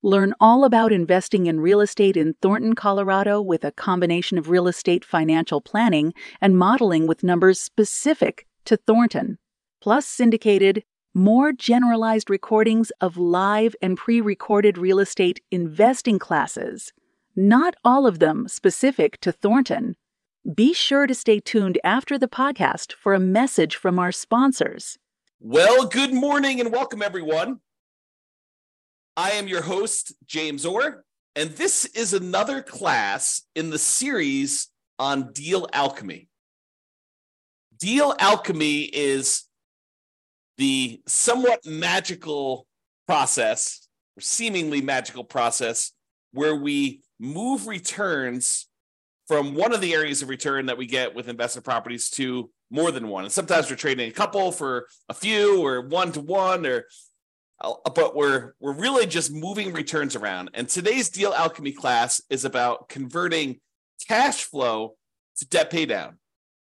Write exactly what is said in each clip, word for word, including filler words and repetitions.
Learn all about investing in real estate in Thornton, Colorado, with a combination of real estate financial planning and modeling with numbers specific to Thornton, plus syndicated, more generalized recordings of live and pre-recorded real estate investing classes, not all of them specific to Thornton. Be sure to stay tuned after the podcast for a message from our sponsors. Well, good morning and welcome, everyone. I am your host, James Orr, and this is another class in the series on Deal Alchemy. Deal Alchemy is the somewhat magical process, or seemingly magical process, where we move returns from one of the areas of return that we get with investment properties to more than one. And sometimes we're trading a couple for a few, or one to one, or But we're we're really just moving returns around. And today's Deal Alchemy class is about converting cash flow to debt pay down.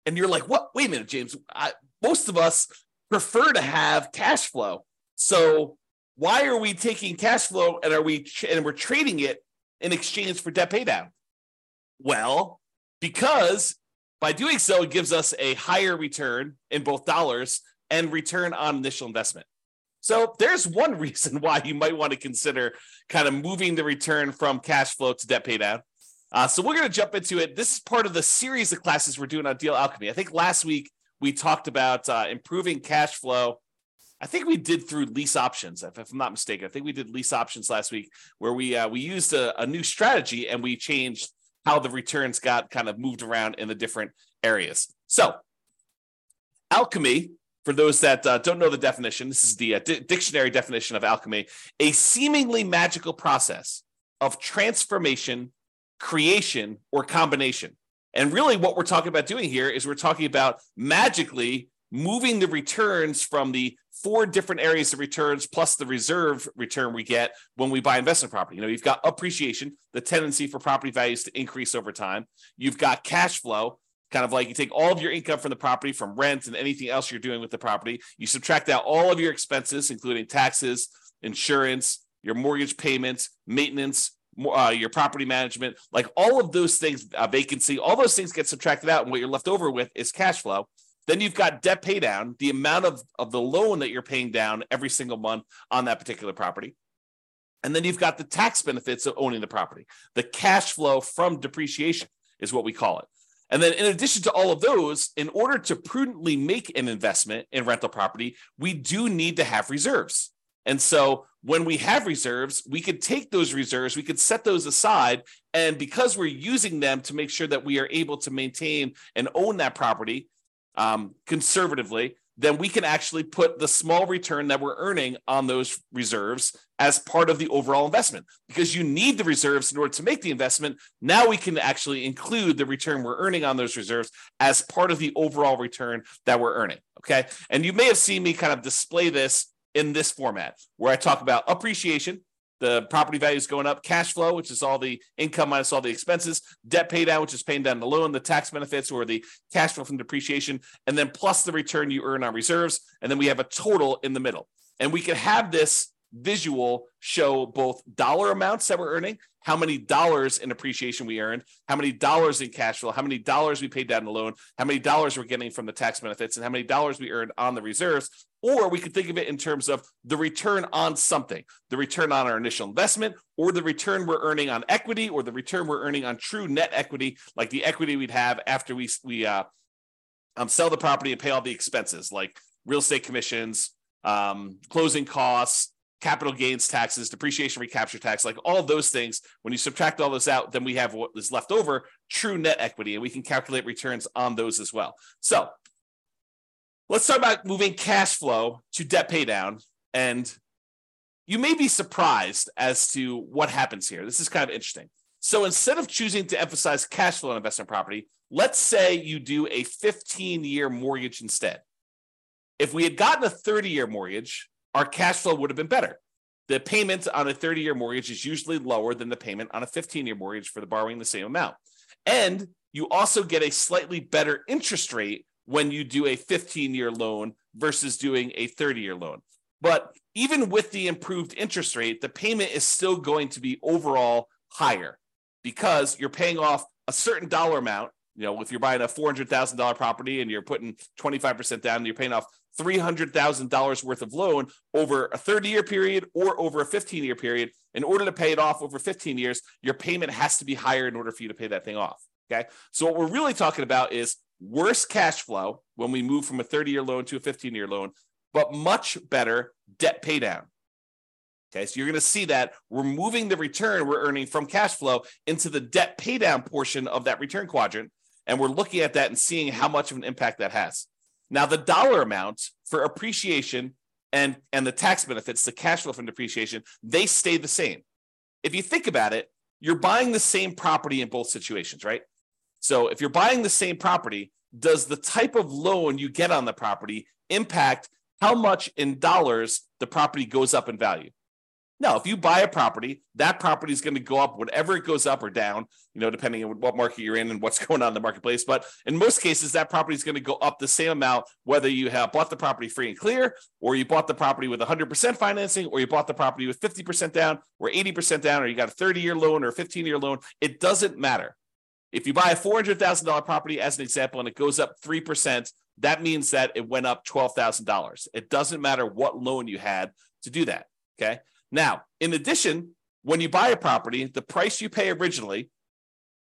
And you're like, what? Wait a minute, James. I, most of us prefer to have cash flow. So why are we taking cash flow and are we and we're trading it in exchange for debt pay down? Well, because by doing so, it gives us a higher return in both dollars and return on initial investment. So there's one reason why you might want to consider kind of moving the return from cash flow to debt pay down. Uh, so we're going to jump into it. This is part of the series of classes we're doing on Deal Alchemy. I think last week we talked about uh, improving cash flow. I think we did through lease options, if, if I'm not mistaken. I think we did lease options last week where we uh, we used a, a new strategy and we changed how the returns got kind of moved around in the different areas. So alchemy, for those that uh, don't know the definition, this is the uh, d- dictionary definition of alchemy: a seemingly magical process of transformation, creation, or combination. And really what we're talking about doing here is we're talking about magically moving the returns from the four different areas of returns plus the reserve return we get when we buy investment property. You know, you've got appreciation, the tendency for property values to increase over time. You've got cash flow, kind of like you take all of your income from the property, from rent and anything else you're doing with the property. You subtract out all of your expenses, including taxes, insurance, your mortgage payments, maintenance, uh, your property management, like all of those things, uh, vacancy, all those things get subtracted out. And what you're left over with is cash flow. Then you've got debt pay down, the amount of, of the loan that you're paying down every single month on that particular property. And then you've got the tax benefits of owning the property. The cash flow from depreciation is what we call it. And then in addition to all of those, in order to prudently make an investment in rental property, we do need to have reserves. And so when we have reserves, we could take those reserves, we could set those aside. And because we're using them to make sure that we are able to maintain and own that property um, conservatively, then we can actually put the small return that we're earning on those reserves as part of the overall investment. Because you need the reserves in order to make the investment, now we can actually include the return we're earning on those reserves as part of the overall return that we're earning, okay? And you may have seen me kind of display this in this format where I talk about appreciation, the property value is going up, cash flow, which is all the income minus all the expenses, debt pay down, which is paying down the loan, the tax benefits or the cash flow from depreciation, and then plus the return you earn on reserves. And then we have a total in the middle. And we can have this visual show both dollar amounts that we're earning, how many dollars in appreciation we earned, how many dollars in cash flow, how many dollars we paid down the loan, how many dollars we're getting from the tax benefits, and how many dollars we earned on the reserves. Or we could think of it in terms of the return on something, the return on our initial investment, or the return we're earning on equity, or the return we're earning on true net equity, like the equity we'd have after we we uh, um, sell the property and pay all the expenses, like real estate commissions, um, closing costs, capital gains taxes, depreciation recapture tax, like all those things. When you subtract all those out, then we have what is left over, true net equity, and we can calculate returns on those as well. So let's talk about moving cash flow to debt pay down. And you may be surprised as to what happens here. This is kind of interesting. So instead of choosing to emphasize cash flow on investment property, let's say you do a fifteen-year mortgage instead. If we had gotten a thirty-year mortgage, our cash flow would have been better. The payment on a thirty-year mortgage is usually lower than the payment on a fifteen-year mortgage for the borrowing the same amount. And you also get a slightly better interest rate when you do a fifteen-year loan versus doing a thirty-year loan. But even with the improved interest rate, the payment is still going to be overall higher because you're paying off a certain dollar amount. You know, if you're buying a four hundred thousand dollars property and you're putting twenty-five percent down and you're paying off three hundred thousand dollars worth of loan over a thirty-year period or over a fifteen-year period, in order to pay it off over fifteen years, your payment has to be higher in order for you to pay that thing off, okay? So what we're really talking about is worse cash flow when we move from a thirty-year loan to a fifteen-year loan, but much better debt pay down, okay? So you're going to see that we're moving the return we're earning from cash flow into the debt pay down portion of that return quadrant, and we're looking at that and seeing how much of an impact that has. Now, the dollar amount for appreciation and, and the tax benefits, the cash flow from depreciation, they stay the same. If you think about it, you're buying the same property in both situations, right? So if you're buying the same property, does the type of loan you get on the property impact how much in dollars the property goes up in value? No, if you buy a property, that property is going to go up whatever it goes up or down, you know, depending on what market you're in and what's going on in the marketplace. But in most cases, that property is going to go up the same amount, whether you have bought the property free and clear, or you bought the property with one hundred percent financing, or you bought the property with fifty percent down or eighty percent down, or you got a thirty-year loan or a fifteen-year loan. It doesn't matter. If you buy a four hundred thousand dollars property, as an example, and it goes up three percent, that means that it went up twelve thousand dollars. It doesn't matter what loan you had to do that, okay? Now, in addition, when you buy a property, the price you pay originally,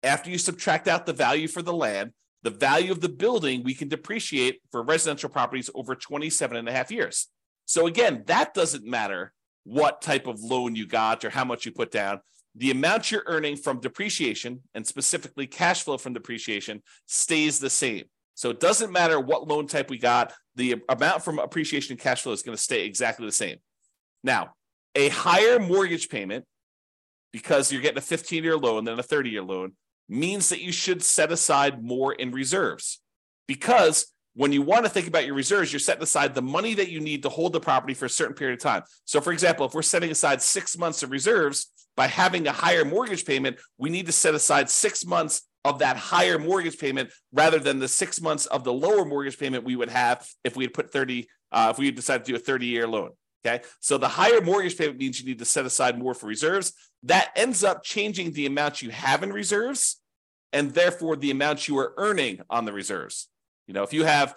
after you subtract out the value for the land, the value of the building we can depreciate for residential properties over twenty-seven and a half years. So again, that doesn't matter what type of loan you got or how much you put down. The amount you're earning from depreciation, and specifically cash flow from depreciation, stays the same. So it doesn't matter what loan type we got, the amount from appreciation and cash flow is going to stay exactly the same. Now, a higher mortgage payment, because you're getting a fifteen-year loan than a thirty-year loan, means that you should set aside more in reserves. Because when you want to think about your reserves, you're setting aside the money that you need to hold the property for a certain period of time. So for example, if we're setting aside six months of reserves, by having a higher mortgage payment, we need to set aside six months of that higher mortgage payment rather than the six months of the lower mortgage payment we would have if we had put thirty, uh, if we had decided to do a thirty-year loan. Okay, so the higher mortgage payment means you need to set aside more for reserves. That ends up changing the amount you have in reserves and therefore the amount you are earning on the reserves. You know, if you have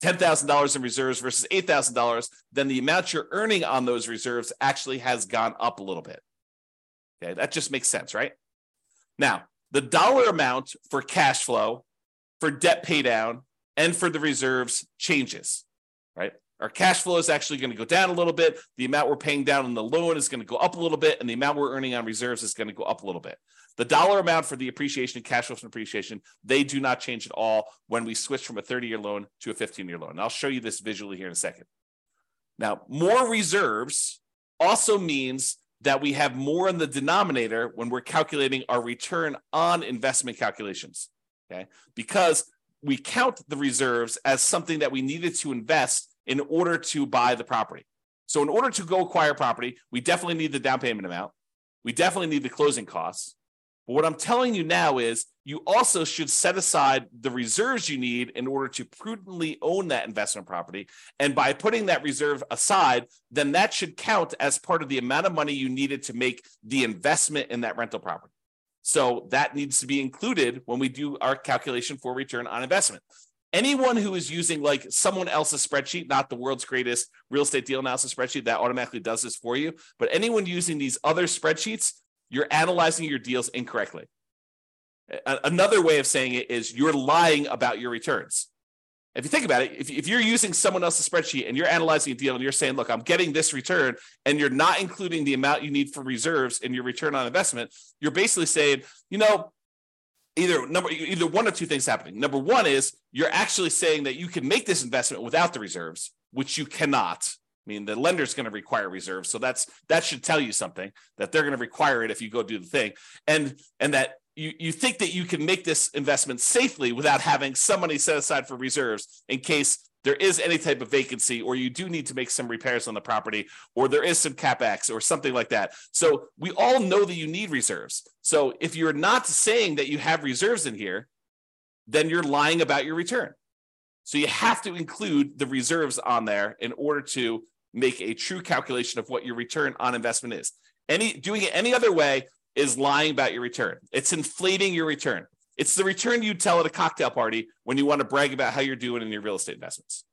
ten thousand dollars in reserves versus eight thousand dollars, then the amount you're earning on those reserves actually has gone up a little bit. Okay, that just makes sense, right? Now, the dollar amount for cash flow, for debt pay down, and for the reserves changes, right? Our cash flow is actually going to go down a little bit. The amount we're paying down on the loan is going to go up a little bit. And the amount we're earning on reserves is going to go up a little bit. The dollar amount for the appreciation and cash flow from appreciation, they do not change at all when we switch from a thirty-year loan to a fifteen-year loan. And I'll show you this visually here in a second. Now, more reserves also means that we have more in the denominator when we're calculating our return on investment calculations, okay? Because we count the reserves as something that we needed to invest in order to buy the property. So in order to go acquire property, we definitely need the down payment amount. We definitely need the closing costs. But what I'm telling you now is you also should set aside the reserves you need in order to prudently own that investment property. And by putting that reserve aside, then that should count as part of the amount of money you needed to make the investment in that rental property. So that needs to be included when we do our calculation for return on investment. Anyone who is using like someone else's spreadsheet, not the world's greatest real estate deal analysis spreadsheet that automatically does this for you, but anyone using these other spreadsheets, you're analyzing your deals incorrectly. A- another way of saying it is you're lying about your returns. If you think about it, if, if you're using someone else's spreadsheet and you're analyzing a deal and you're saying, look, I'm getting this return, and you're not including the amount you need for reserves in your return on investment, you're basically saying, you know, Either number, either one or two things happening. Number one is you're actually saying that you can make this investment without the reserves, which you cannot I mean, the lender's going to require reserves. So that's that should tell you something, that they're going to require it if you go do the thing. And, and that you, you think that you can make this investment safely without having some money set aside for reserves in case there is any type of vacancy, or you do need to make some repairs on the property, or there is some CapEx or something like that. So we all know that you need reserves. So if you're not saying that you have reserves in here, then you're lying about your return. So you have to include the reserves on there in order to make a true calculation of what your return on investment is. Any doing it any other way is lying about your return. It's inflating your return. It's the return you tell at a cocktail party when you want to brag about how you're doing in your real estate investments,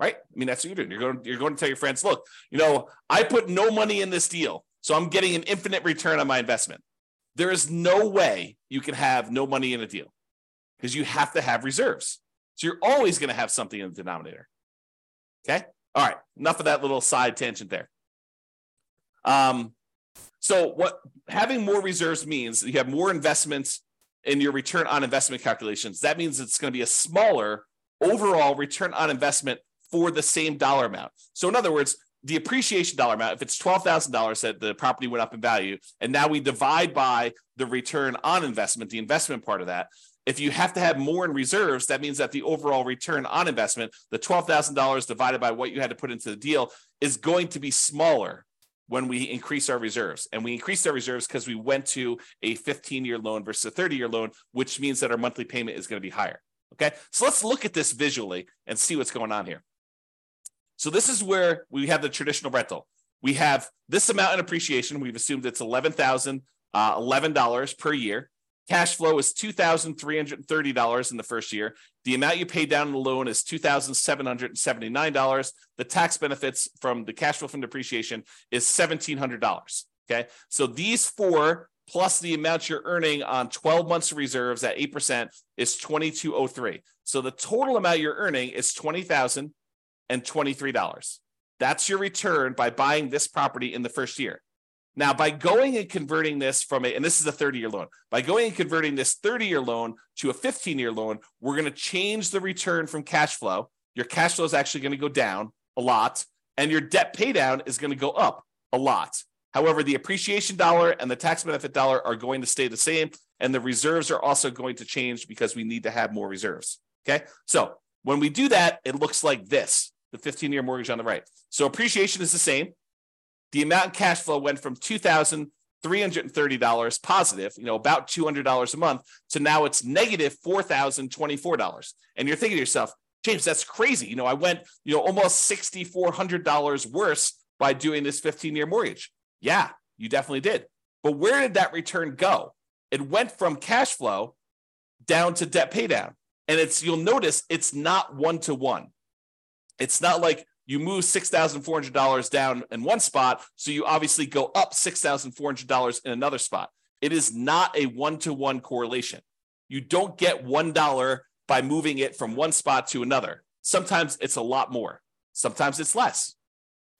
right? I mean, that's what you're doing. You're going, you're going to tell your friends, look, you know, I put no money in this deal, so I'm getting an infinite return on my investment. There is no way you can have no money in a deal because you have to have reserves. So you're always going to have something in the denominator, okay? All right, enough of that little side tangent there. Um, so what having more reserves means that you have more investments in your return on investment calculations. That means it's going to be a smaller overall return on investment for the same dollar amount. So in other words, the appreciation dollar amount, if it's twelve thousand dollars that the property went up in value, and now we divide by the return on investment, the investment part of that, if you have to have more in reserves, that means that the overall return on investment, the twelve thousand dollars divided by what you had to put into the deal, is going to be smaller when we increase our reserves. And we increased our reserves because we went to a fifteen-year loan versus a thirty-year loan, which means that our monthly payment is going to be higher, okay? So let's look at this visually and see what's going on here. So this is where we have the traditional rental. We have this amount in appreciation. We've assumed it's eleven thousand eleven dollars per year. Cash flow is two thousand three hundred thirty dollars in the first year. The amount you pay down the loan is two thousand seven hundred seventy-nine dollars. The tax benefits from the cash flow from depreciation is one thousand seven hundred dollars, okay? So these four plus the amount you're earning on twelve months of reserves at eight percent is two thousand two hundred three dollars. So the total amount you're earning is twenty thousand twenty-three dollars. That's your return by buying this property in the first year. Now, by going and converting this from a, and this is a thirty-year loan, by going and converting this thirty-year loan to a fifteen-year loan, we're going to change the return from cash flow. Your cash flow is actually going to go down a lot, and your debt pay down is going to go up a lot. However, the appreciation dollar and the tax benefit dollar are going to stay the same, and the reserves are also going to change because we need to have more reserves, okay? So when we do that, it looks like this, the fifteen-year mortgage on the right. So appreciation is the same. The amount in cash flow went from two thousand three hundred thirty dollars positive, you know, about two hundred dollars a month, to now it's negative four thousand twenty-four dollars. And you're thinking to yourself, James, that's crazy. You know, I went, you know, almost six thousand four hundred dollars worse by doing this fifteen-year mortgage. Yeah, you definitely did. But where did that return go? It went from cash flow down to debt pay down. And it's, you'll notice it's not one-to-one. It's not like, you move six thousand four hundred dollars down in one spot, so you obviously go up six thousand four hundred dollars in another spot. It is not a one-to-one correlation. You don't get one dollar by moving it from one spot to another. Sometimes it's a lot more. Sometimes it's less,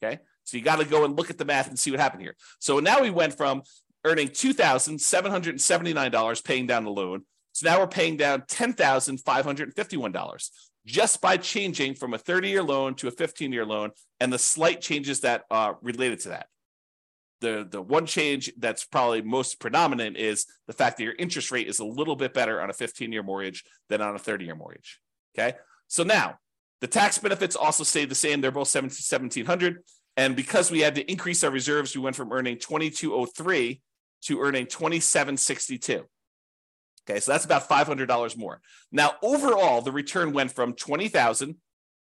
okay? So you got to go and look at the math and see what happened here. So now we went from earning two thousand seven hundred seventy-nine dollars paying down the loan, so now we're paying down ten thousand five hundred fifty-one dollars. Just by changing from a thirty-year loan to a fifteen-year loan and the slight changes that are uh, related to that. The, the one change that's probably most predominant is the fact that your interest rate is a little bit better on a fifteen-year mortgage than on a thirty-year mortgage, okay? So now, the tax benefits also stay the same. They're both one thousand seven hundred dollars, and because we had to increase our reserves, we went from earning two thousand two hundred three dollars to earning two thousand seven hundred sixty-two dollars. Okay, so that's about five hundred dollars more. Now, overall, the return went from twenty thousand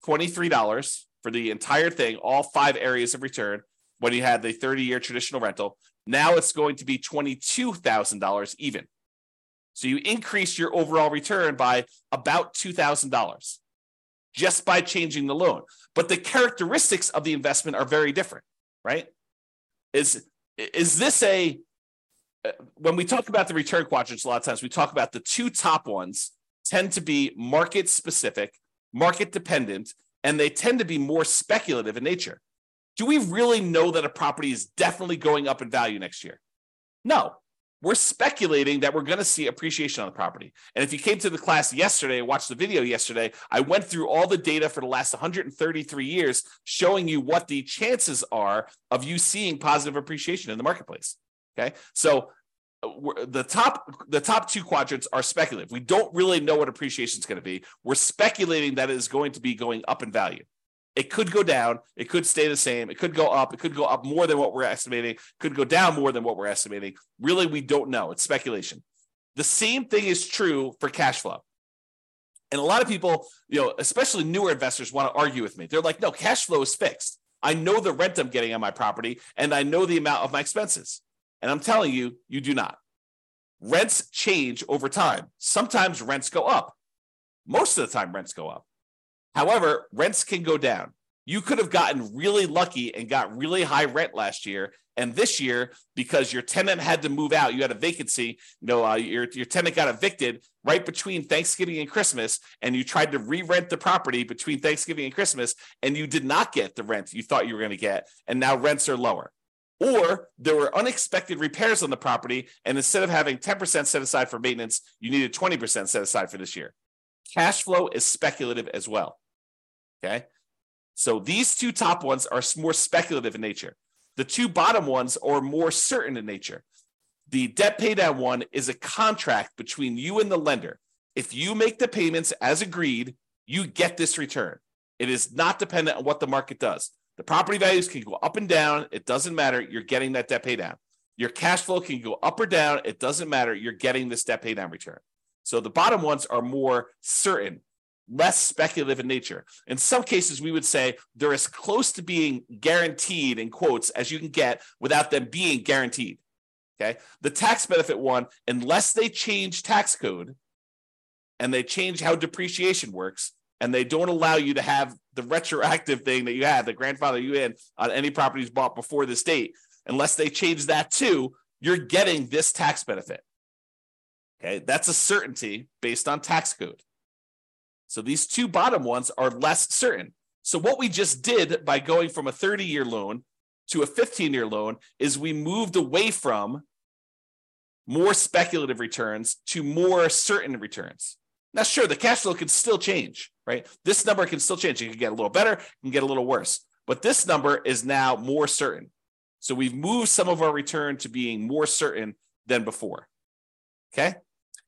twenty-three dollars for the entire thing, all five areas of return, when you had the thirty-year traditional rental. Now it's going to be twenty-two thousand dollars even. So you increase your overall return by about two thousand dollars just by changing the loan. But the characteristics of the investment are very different, right? Is, is this a... When we talk about the return quadrants, a lot of times we talk about the two top ones tend to be market specific, market dependent, and they tend to be more speculative in nature. Do we really know that a property is definitely going up in value next year? No, We're speculating that we're going to see appreciation on the property. And if you came to the class yesterday, watched the video yesterday, I went through all the data for the last one hundred thirty-three years, showing you what the chances are of you seeing positive appreciation in the marketplace. Okay. So the top, the top two quadrants are speculative. We don't really know what appreciation is going to be. We're speculating that it is going to be going up in value. It could go down. It could stay the same. It could go up. It could go up more than what we're estimating. It could go down more than what we're estimating. Really, we don't know. It's speculation. The same thing is true for cash flow. And a lot of people, you know, especially newer investors, want to argue with me. They're like, no, cash flow is fixed. I know the rent I'm getting on my property, and I know the amount of my expenses. And I'm telling you, you do not. Rents change over time. Sometimes rents go up. Most of the time, rents go up. However, rents can go down. You could have gotten really lucky and got really high rent last year. And this year, because your tenant had to move out, you had a vacancy, you know, uh, your, your tenant got evicted right between Thanksgiving and Christmas, and you tried to re-rent the property between Thanksgiving and Christmas, and you did not get the rent you thought you were going to get, and now rents are lower. Or there were unexpected repairs on the property, and instead of having ten percent set aside for maintenance, you needed twenty percent set aside for this year. Cash flow is speculative as well. Okay. So these two top ones are more speculative in nature. The two bottom ones are more certain in nature. The debt pay down one is a contract between you and the lender. If you make the payments as agreed, you get this return. It is not dependent on what the market does. The property values can go up and down. It doesn't matter. You're getting that debt pay down. Your cash flow can go up or down. It doesn't matter. You're getting this debt pay down return. So the bottom ones are more certain, less speculative in nature. In some cases, we would say they're as close to being guaranteed in quotes as you can get without them being guaranteed, okay? The tax benefit one, unless they change tax code and they change how depreciation works and they don't allow you to have the retroactive thing that you had, the grandfather you in on any properties bought before this date, unless they change that too, you're getting this tax benefit, okay? That's a certainty based on tax code. So these two bottom ones are less certain. So what we just did by going from a thirty-year loan to a fifteen-year loan is we moved away from more speculative returns to more certain returns. Now, sure, the cash flow can still change, right? This number can still change. It can get a little better, it can get a little worse. But this number is now more certain. So we've moved some of our return to being more certain than before, okay?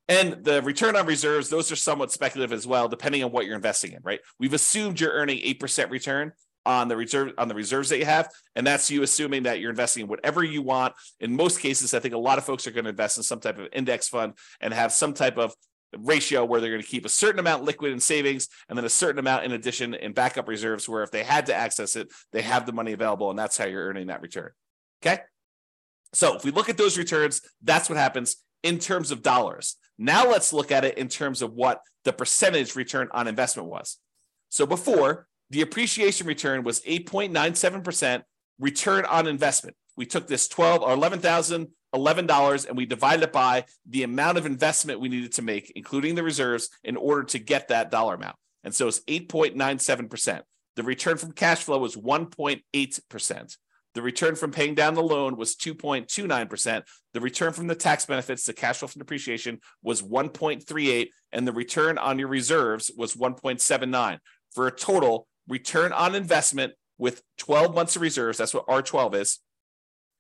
And the return on reserves, those are somewhat speculative as well, depending on what you're investing in, right? We've assumed you're earning eight percent return on the reserve on the reserves that you have. And that's you assuming that you're investing in whatever you want. In most cases, I think a lot of folks are going to invest in some type of index fund and have some type of ratio where they're going to keep a certain amount liquid in savings and then a certain amount in addition in backup reserves where if they had to access it, they have the money available. And that's how you're earning that return, okay? So if we look at those returns, that's what happens in terms of dollars. Now let's look at it in terms of what the percentage return on investment was. So before, the appreciation return was eight point nine seven percent return on investment. We took this twelve or eleven thousand eleven dollars and we divided it by the amount of investment we needed to make, including the reserves, in order to get that dollar amount. And so it's eight point nine seven percent. The return from cash flow was one point eight percent. The return from paying down the loan was two point two nine percent. The return from the tax benefits, the cash flow from depreciation, was one point three eight, and the return on your reserves was one point seven nine, for a total return on investment with twelve months of reserves, that's what R twelve is,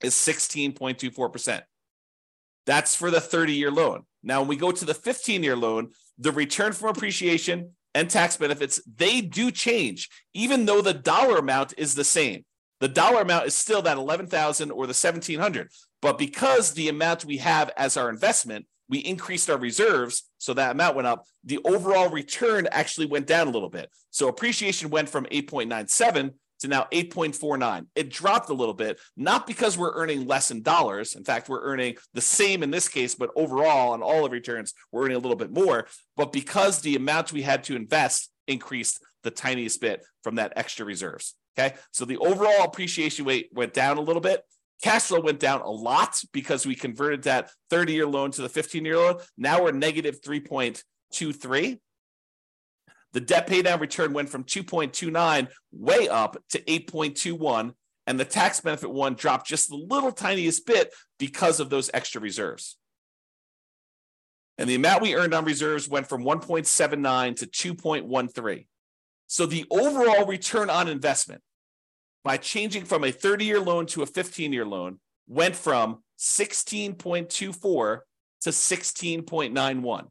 is sixteen point two four percent. That's for the thirty-year loan. Now, when we go to the fifteen-year loan, the return from appreciation and tax benefits, they do change, even though the dollar amount is the same. The dollar amount is still that eleven thousand or the seventeen hundred, but because the amount we have as our investment, we increased our reserves, so that amount went up. The overall return actually went down a little bit. So appreciation went from eight point nine seven to now eight point four nine. It dropped a little bit, not because we're earning less in dollars. In fact, we're earning the same in this case, but overall on all of returns, we're earning a little bit more, but because the amount we had to invest increased the tiniest bit from that extra reserves. Okay, so the overall appreciation rate went down a little bit. Cash flow went down a lot because we converted that thirty-year loan to the fifteen-year loan. Now we're negative three point two three. The debt pay down return went from two point two nine way up to eight point two one. And the tax benefit one dropped just the little tiniest bit because of those extra reserves. And the amount we earned on reserves went from one point seven nine to two point one three. So the overall return on investment by changing from a thirty-year loan to a fifteen-year loan went from sixteen point two four to sixteen point nine one.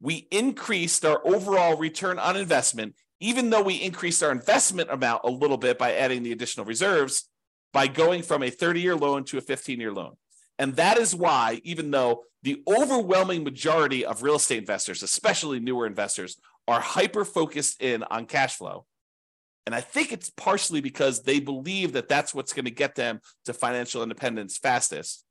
We increased our overall return on investment, even though we increased our investment amount a little bit by adding the additional reserves, by going from a thirty-year loan to a fifteen-year loan. And that is why, even though the overwhelming majority of real estate investors, especially newer investors, are hyper-focused in on cash flow, and I think it's partially because they believe that that's what's going to get them to financial independence fastest,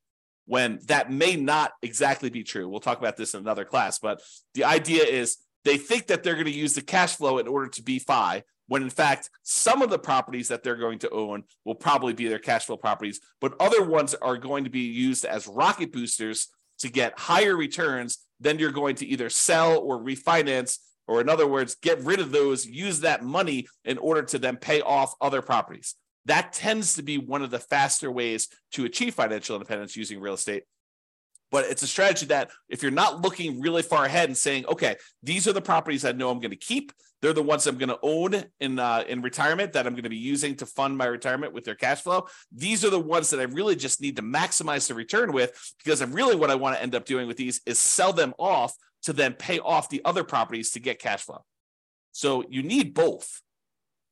when that may not exactly be true. We'll talk about this in another class, but the idea is they think that they're going to use the cash flow in order to be F I, when in fact, some of the properties that they're going to own will probably be their cash flow properties, but other ones are going to be used as rocket boosters to get higher returns. Then you're going to either sell or refinance, or in other words, get rid of those, use that money in order to then pay off other properties. That tends to be one of the faster ways to achieve financial independence using real estate. But it's a strategy that if you're not looking really far ahead and saying, okay, these are the properties I know I'm going to keep. They're the ones I'm going to own in uh, in retirement that I'm going to be using to fund my retirement with their cash flow. These are the ones that I really just need to maximize the return with, because I'm really what I want to end up doing with these is sell them off to then pay off the other properties to get cash flow. So you need both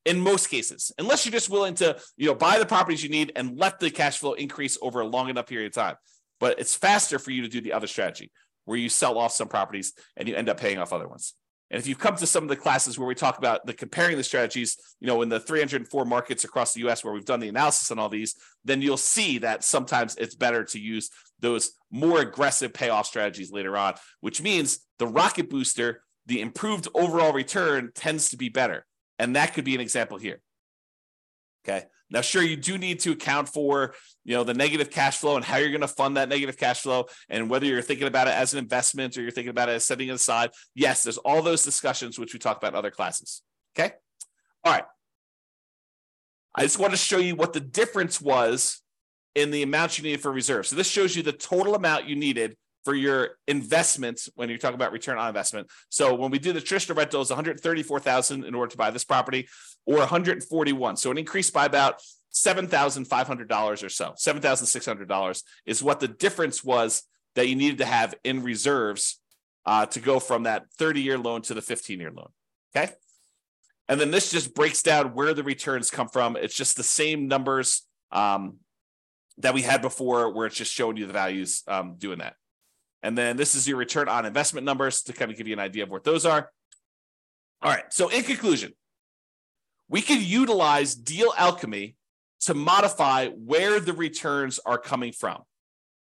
in most cases, unless you're just willing to, you know, buy the properties you need and let the cash flow increase over a long enough period of time. But it's faster for you to do the other strategy where you sell off some properties and you end up paying off other ones. And if you've come to some of the classes where we talk about the comparing the strategies, you know, in the three hundred four markets across the U S where we've done the analysis on all these, then you'll see that sometimes it's better to use those more aggressive payoff strategies later on, which means the rocket booster, the improved overall return tends to be better. And that could be an example here. Okay. Now, sure, you do need to account for, you know, the negative cash flow and how you're going to fund that negative cash flow and whether you're thinking about it as an investment or you're thinking about it as setting it aside. Yes, there's all those discussions, which we talk about in other classes. Okay. All right. I just want to show you what the difference was in the amount you needed for reserves. So this shows you the total amount you needed for your investments when you're talking about return on investment. So when we do the traditional rental, it's one hundred thirty-four thousand dollars in order to buy this property, or one hundred forty-one thousand dollars. So it increased by about seven thousand five hundred dollars or so. seven thousand six hundred dollars is what the difference was that you needed to have in reserves uh, to go from that thirty-year loan to the fifteen-year loan, okay? And then this just breaks down where the returns come from. It's just the same numbers um, that we had before, where it's just showing you the values um, doing that. And then this is your return on investment numbers to kind of give you an idea of what those are. All right, so in conclusion, we can utilize Deal Alchemy to modify where the returns are coming from.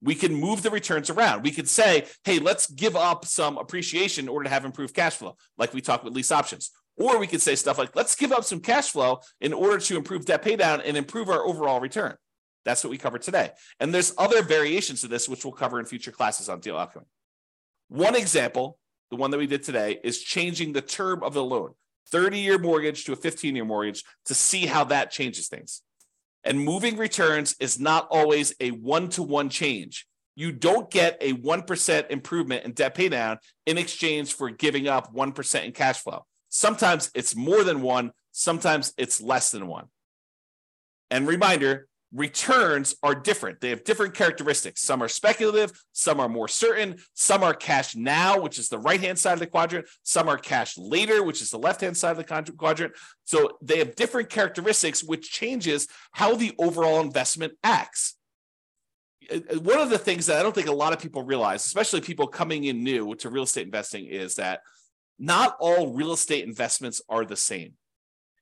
We can move the returns around. We could say, hey, let's give up some appreciation in order to have improved cash flow, like we talked with lease options. Or we could say stuff like, let's give up some cash flow in order to improve debt pay down and improve our overall return. That's what we covered today. And there's other variations to this, which we'll cover in future classes on Deal Alchemy. One example, the one that we did today, is changing the term of the loan, thirty-year mortgage to a fifteen-year mortgage, to see how that changes things. And moving returns is not always a one-to-one change. You don't get a one percent improvement in debt pay down in exchange for giving up one percent in cash flow. Sometimes it's more than one, sometimes it's less than one. And reminder, returns are different. They have different characteristics. Some are speculative, some are more certain, some are cash now, which is the right-hand side of the quadrant, some are cash later, which is the left-hand side of the quadrant. So they have different characteristics, which changes how the overall investment acts. One of the things that I don't think a lot of people realize, especially people coming in new to real estate investing, is that not all real estate investments are the same,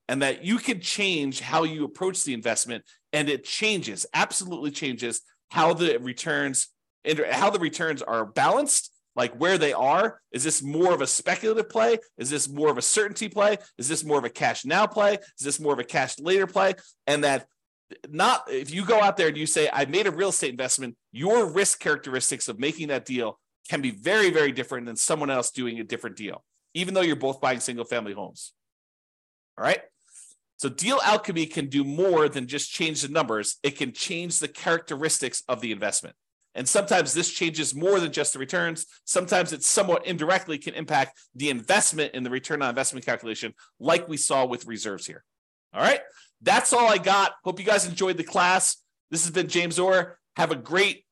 and that you can change how you approach the investment, and it changes, absolutely changes how the returns how the returns are balanced, like where they are. Is this more of a speculative play? Is this more of a certainty play? Is this more of a cash now play? Is this more of a cash later play? And that not if you go out there and you say, I made a real estate investment, your risk characteristics of making that deal can be very, very different than someone else doing a different deal, even though you're both buying single family homes. All right. So Deal Alchemy can do more than just change the numbers. It can change the characteristics of the investment. And sometimes this changes more than just the returns. Sometimes it somewhat indirectly can impact the investment in the return on investment calculation, like we saw with reserves here. All right, that's all I got. Hope you guys enjoyed the class. This has been James Orr. Have a great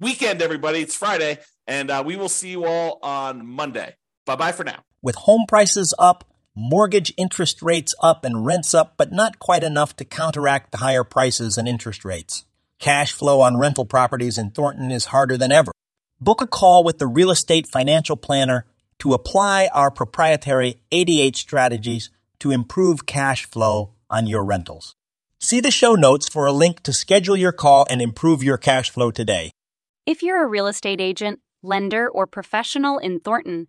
weekend, everybody. It's Friday, and uh, we will see you all on Monday. Bye-bye for now. With home prices up, mortgage interest rates up, and rents up, but not quite enough to counteract the higher prices and interest rates. Cash flow on rental properties in Thornton is harder than ever. Book a call with the Real Estate Financial Planner to apply our proprietary eighty-eight strategies to improve cash flow on your rentals. See the show notes for a link to schedule your call and improve your cash flow today. If you're a real estate agent, lender, or professional in Thornton